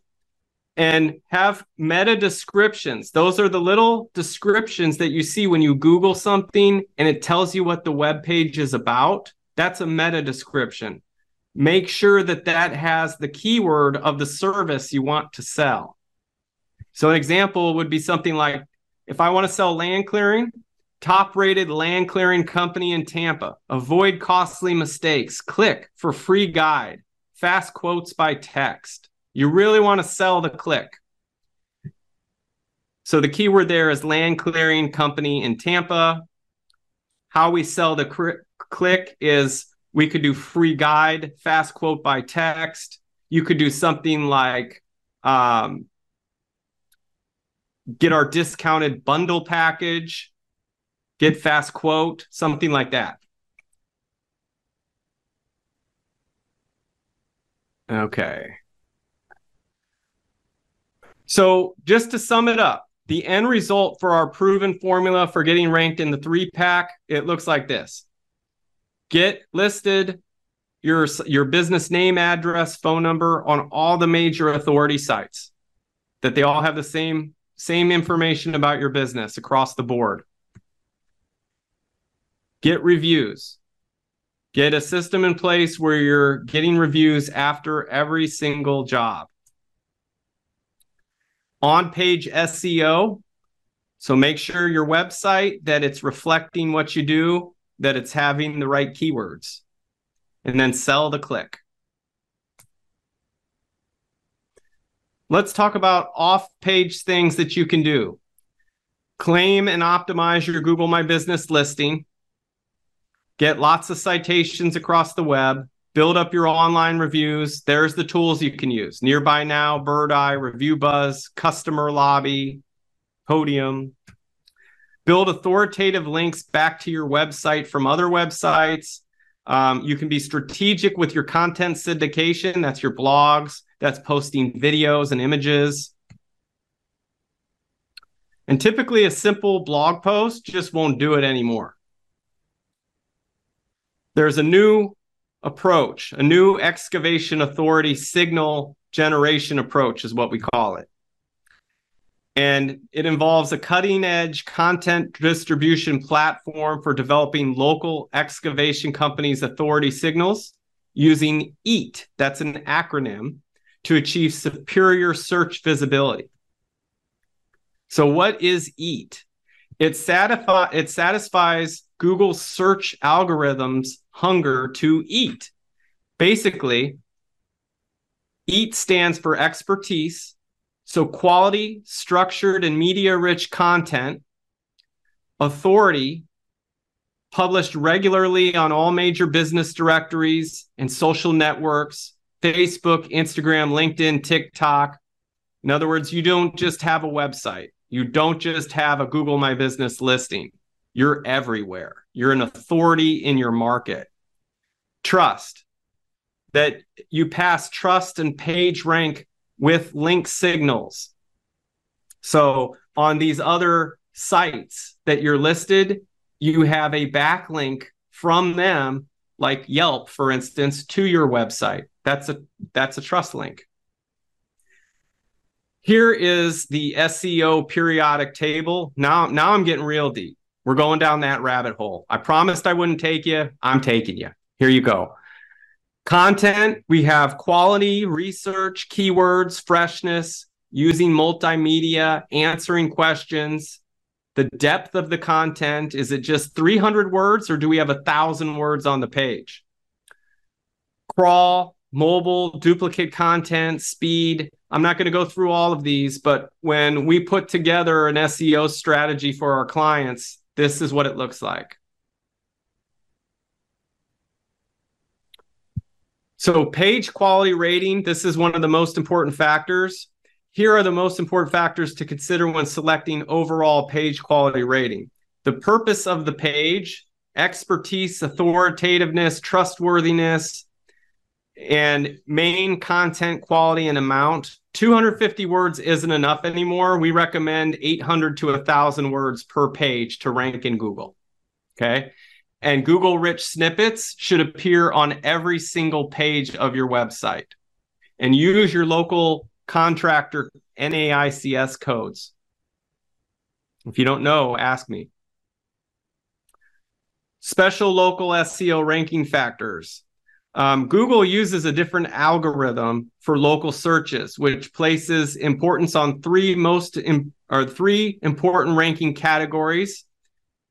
and have meta descriptions. Those are the little descriptions that you see when you Google something and it tells you what the web page is about. That's a meta description. Make sure that that has the keyword of the service you want to sell. So an example would be something like, if I want to sell land clearing, Top-rated land clearing company in Tampa. Avoid costly mistakes. Click for free guide. Fast quotes by text. You really want to sell the click. So the keyword there is land clearing company in Tampa. How we sell the cr- click is we could do free guide, fast quote by text. You could do something like um, get our discounted bundle package, get fast quote, something like that. Okay. So just to sum it up, the end result for our proven formula for getting ranked in the three pack, it looks like this. Get listed, your, your business name, address, phone number on all the major authority sites, that they all have the same, same information about your business across the board. Get reviews. Get a system in place where you're getting reviews after every single job. On-page S E O. So make sure your website, that it's reflecting what you do, that it's having the right keywords. And then sell the click. Let's talk about off-page things that you can do. Claim and optimize your Google My Business listing. Get lots of citations across the web. Build up your online reviews. There's the tools you can use. Nearby Now, BirdEye, ReviewBuzz, CustomerLobby, Podium. Build authoritative links back to your website from other websites. Um, you can be strategic with your content syndication. That's your blogs. That's posting videos and images. And typically a simple blog post just won't do it anymore. There's a new approach, a new excavation authority signal generation approach is what we call it. And it involves a cutting-edge content distribution platform for developing local excavation companies' authority signals using EAT, that's an acronym, to achieve superior search visibility. So what is EAT? It, satisfi- it satisfies Google's search algorithms' hunger to eat. Basically, EAT stands for expertise. So quality, structured, and media-rich content. Authority, published regularly on all major business directories and social networks, Facebook, Instagram, LinkedIn, TikTok. In other words, you don't just have a website. You don't just have a Google My Business listing. You're everywhere. You're an authority in your market. Trust, that you pass trust and page rank with link signals. So on these other sites that you're listed, you have a backlink from them, like Yelp, for instance, to your website. That's a, that's a trust link. Here is the S E O periodic table. Now, now I'm getting real deep. We're going down that rabbit hole. I promised I wouldn't take you. I'm taking you. Here you go. Content, we have quality, research, keywords, freshness, using multimedia, answering questions. The depth of the content, is it just three hundred words or do we have one thousand words on the page? Crawl, mobile, duplicate content, speed. I'm not going to go through all of these, but when we put together an S E O strategy for our clients, this is what it looks like. So page quality rating, this is one of the most important factors. Here are the most important factors to consider when selecting overall page quality rating. The purpose of the page, expertise, authoritativeness, trustworthiness, and main content quality and amount. two hundred fifty words isn't enough anymore. We recommend eight hundred to one thousand words per page to rank in Google. Okay. And Google rich snippets should appear on every single page of your website. And use your local contractor N A I C S codes. If you don't know, ask me. Special local S E O ranking factors. Um, Google uses a different algorithm for local searches, which places importance on three most im- or three important ranking categories.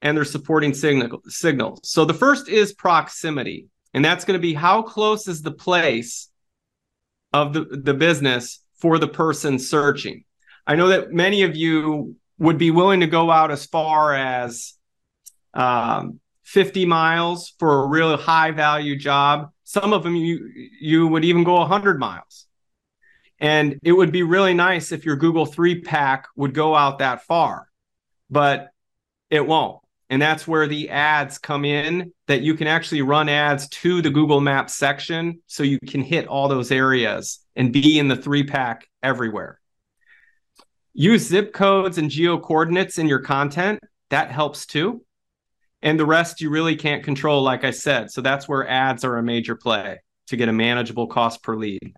and their supporting signal, signals. So the first is proximity, and that's going to be how close is the place of the, the business for the person searching. I know that many of you would be willing to go out as far as um, fifty miles for a really high value job. Some of them you, you would even go one hundred miles. And it would be really nice if your Google three pack would go out that far, but it won't. And that's where the ads come in, that you can actually run ads to the Google Maps section so you can hit all those areas and be in the three pack everywhere. Use zip codes and geo coordinates in your content. That helps too. And the rest you really can't control, like I said. So that's where ads are a major play to get a manageable cost per lead.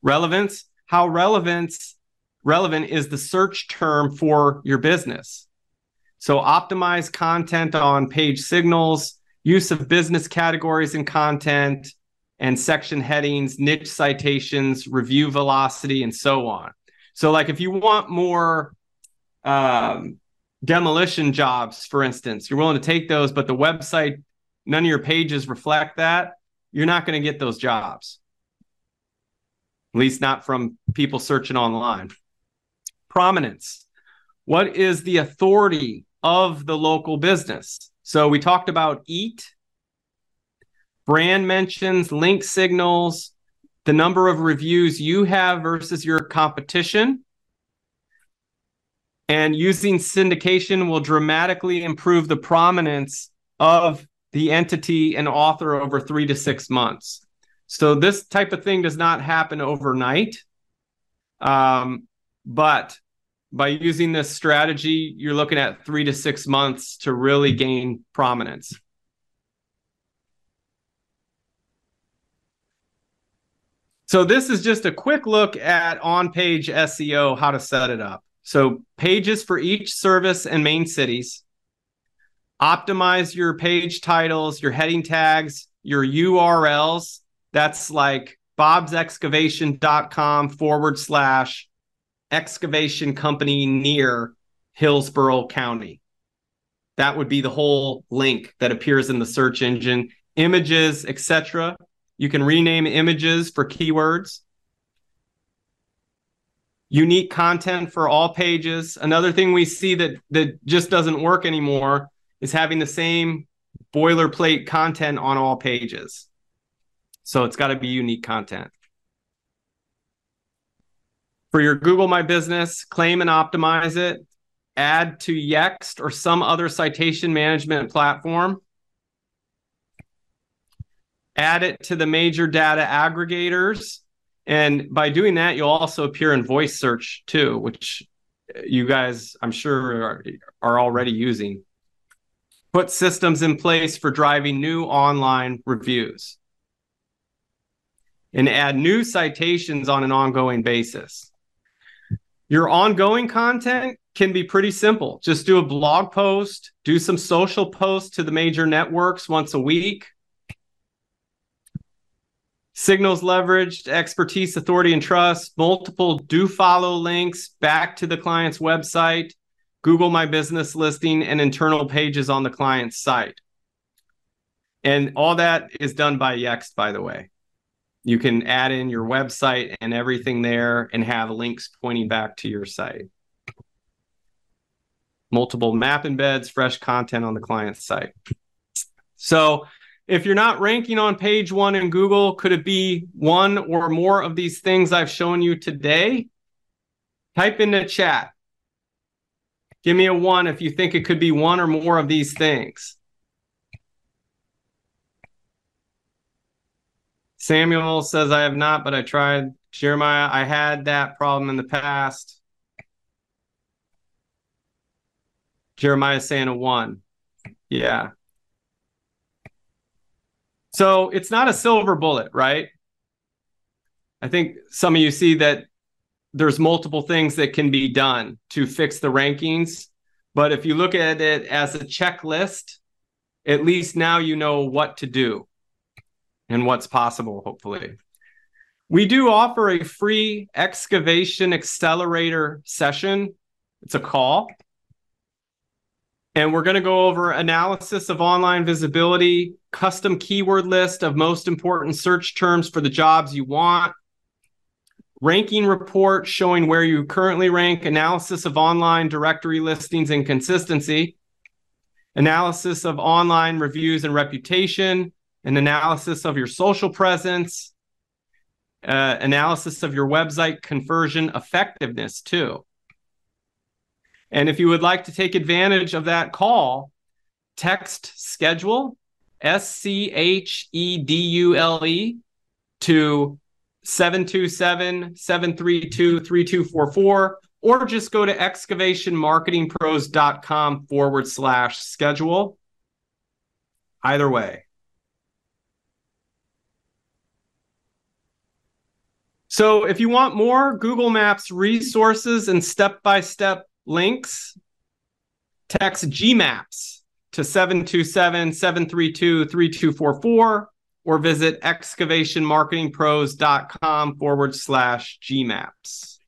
Relevance. How relevant, relevant is the search term for your business? So optimize content on page signals, use of business categories and content, and section headings, niche citations, review velocity, and so on. So like if you want more um, demolition jobs, for instance, you're willing to take those, but the website, none of your pages reflect that, you're not going to get those jobs. At least not from people searching online. Prominence. What is the authority of the local business? So we talked about E A T, brand mentions, link signals, the number of reviews you have versus your competition. And using syndication will dramatically improve the prominence of the entity and author over three to six months. So this type of thing does not happen overnight, um, but by using this strategy, you're looking at three to six months to really gain prominence. So this is just a quick look at on-page S E O, how to set it up. So pages for each service and main cities. Optimize your page titles, your heading tags, your U R Ls. That's like bobsexcavation.com forward slash excavation company near Hillsborough County. That would be the whole link that appears in the search engine. Images, et cetera. You can rename images for keywords. Unique content for all pages. Another thing we see that, that just doesn't work anymore is having the same boilerplate content on all pages. So it's got to be unique content. For your Google My Business, claim and optimize it. Add to Yext or some other citation management platform. Add it to the major data aggregators. And by doing that, you'll also appear in voice search too, which you guys, I'm sure, are, are already using. Put systems in place for driving new online reviews. And add new citations on an ongoing basis. Your ongoing content can be pretty simple. Just do a blog post, do some social posts to the major networks once a week. Signals leveraged, expertise, authority, and trust, multiple do-follow links back to the client's website, Google My Business listing, and internal pages on the client's site. And all that is done by Yext, by the way. You can add in your website and everything there and have links pointing back to your site. Multiple map embeds, fresh content on the client's site. So if you're not ranking on page one in Google, could it be one or more of these things I've shown you today? Type in the chat. Give me a one if you think it could be one or more of these things. Samuel says, I have not, but I tried. Jeremiah, I had that problem in the past. Jeremiah's saying a one. Yeah. So it's not a silver bullet, right? I think some of you see that there's multiple things that can be done to fix the rankings. But if you look at it as a checklist, at least now you know what to do. And what's possible, hopefully. We do offer a free excavation accelerator session. It's a call. And we're going to go over analysis of online visibility, custom keyword list of most important search terms for the jobs you want, ranking report showing where you currently rank, analysis of online directory listings and consistency, analysis of online reviews and reputation, an analysis of your social presence, uh, analysis of your website conversion effectiveness too. And if you would like to take advantage of that call, text schedule, S C H E D U L E, to seven two seven, seven three two, three two four four, or just go to excavation marketing pros dot com forward slash schedule. Either way. So if you want more Google Maps resources and step-by-step links, text G MAPS to seven two seven, seven three two, three two four four or visit excavation marketing pros dot com forward slash G MAPS.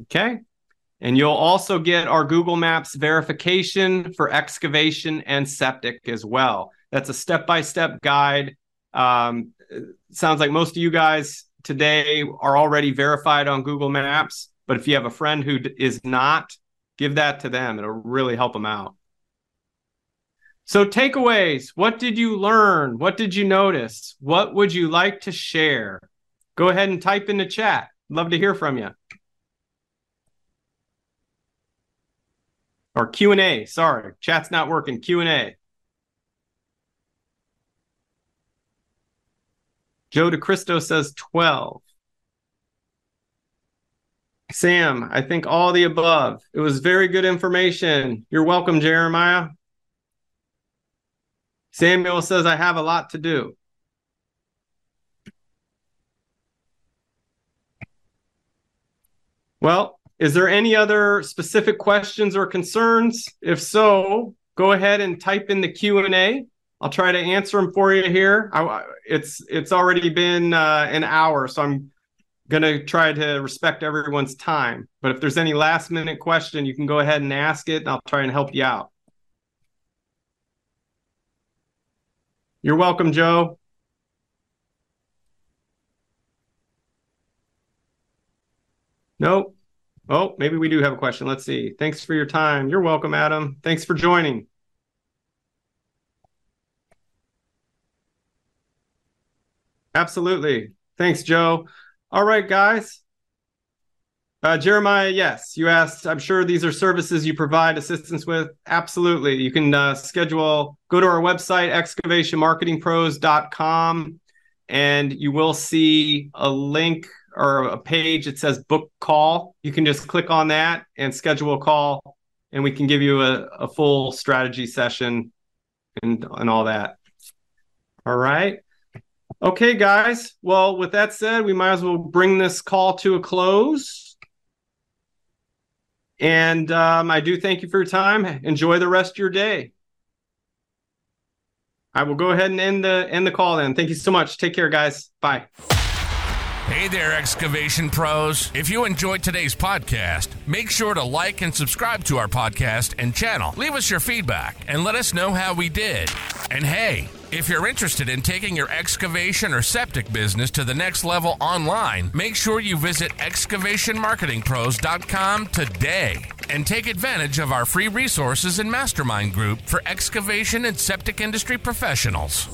Okay. And you'll also get our Google Maps verification for excavation and septic as well. That's a step-by-step guide. Um, sounds like most of you guys today are already verified on Google Maps. But if you have a friend who is not, give that to them. It'll really help them out. So takeaways. What did you learn? What did you notice? What would you like to share? Go ahead and type in the chat. Love to hear from you. Or Q and A. Sorry, chat's not working. Q and A. Joe DeCristo says twelve. Sam, I think all the above. It was very good information. You're welcome, Jeremiah. Samuel says, I have a lot to do. Well, is there any other specific questions or concerns? If so, go ahead and type in the Q and A. I'll try to answer them for you here. I, it's, it's already been uh, an hour, so I'm going to try to respect everyone's time. But if there's any last minute question, you can go ahead and ask it and I'll try and help you out. You're welcome, Joe. Nope. Oh, maybe we do have a question. Let's see. Thanks for your time. You're welcome, Adam. Thanks for joining. Absolutely. Thanks, Joe. All right, guys. Uh, Jeremiah, yes, you asked, I'm sure these are services you provide assistance with. Absolutely. You can uh, schedule, go to our website, excavation marketing pros dot com, and you will see a link or a page that says book call. You can just click on that and schedule a call, and we can give you a, a full strategy session and, and all that. All right. Okay, guys. Well, with that said, we might as well bring this call to a close. And um, I do thank you for your time. Enjoy the rest of your day. I will go ahead and end the, end the call then. Thank you so much. Take care, guys. Bye. Hey there, excavation pros. If you enjoyed today's podcast, make sure to like and subscribe to our podcast and channel. Leave us your feedback and let us know how we did. And hey, if you're interested in taking your excavation or septic business to the next level online, make sure you visit excavation marketing pros dot com today and take advantage of our free resources and mastermind group for excavation and septic industry professionals.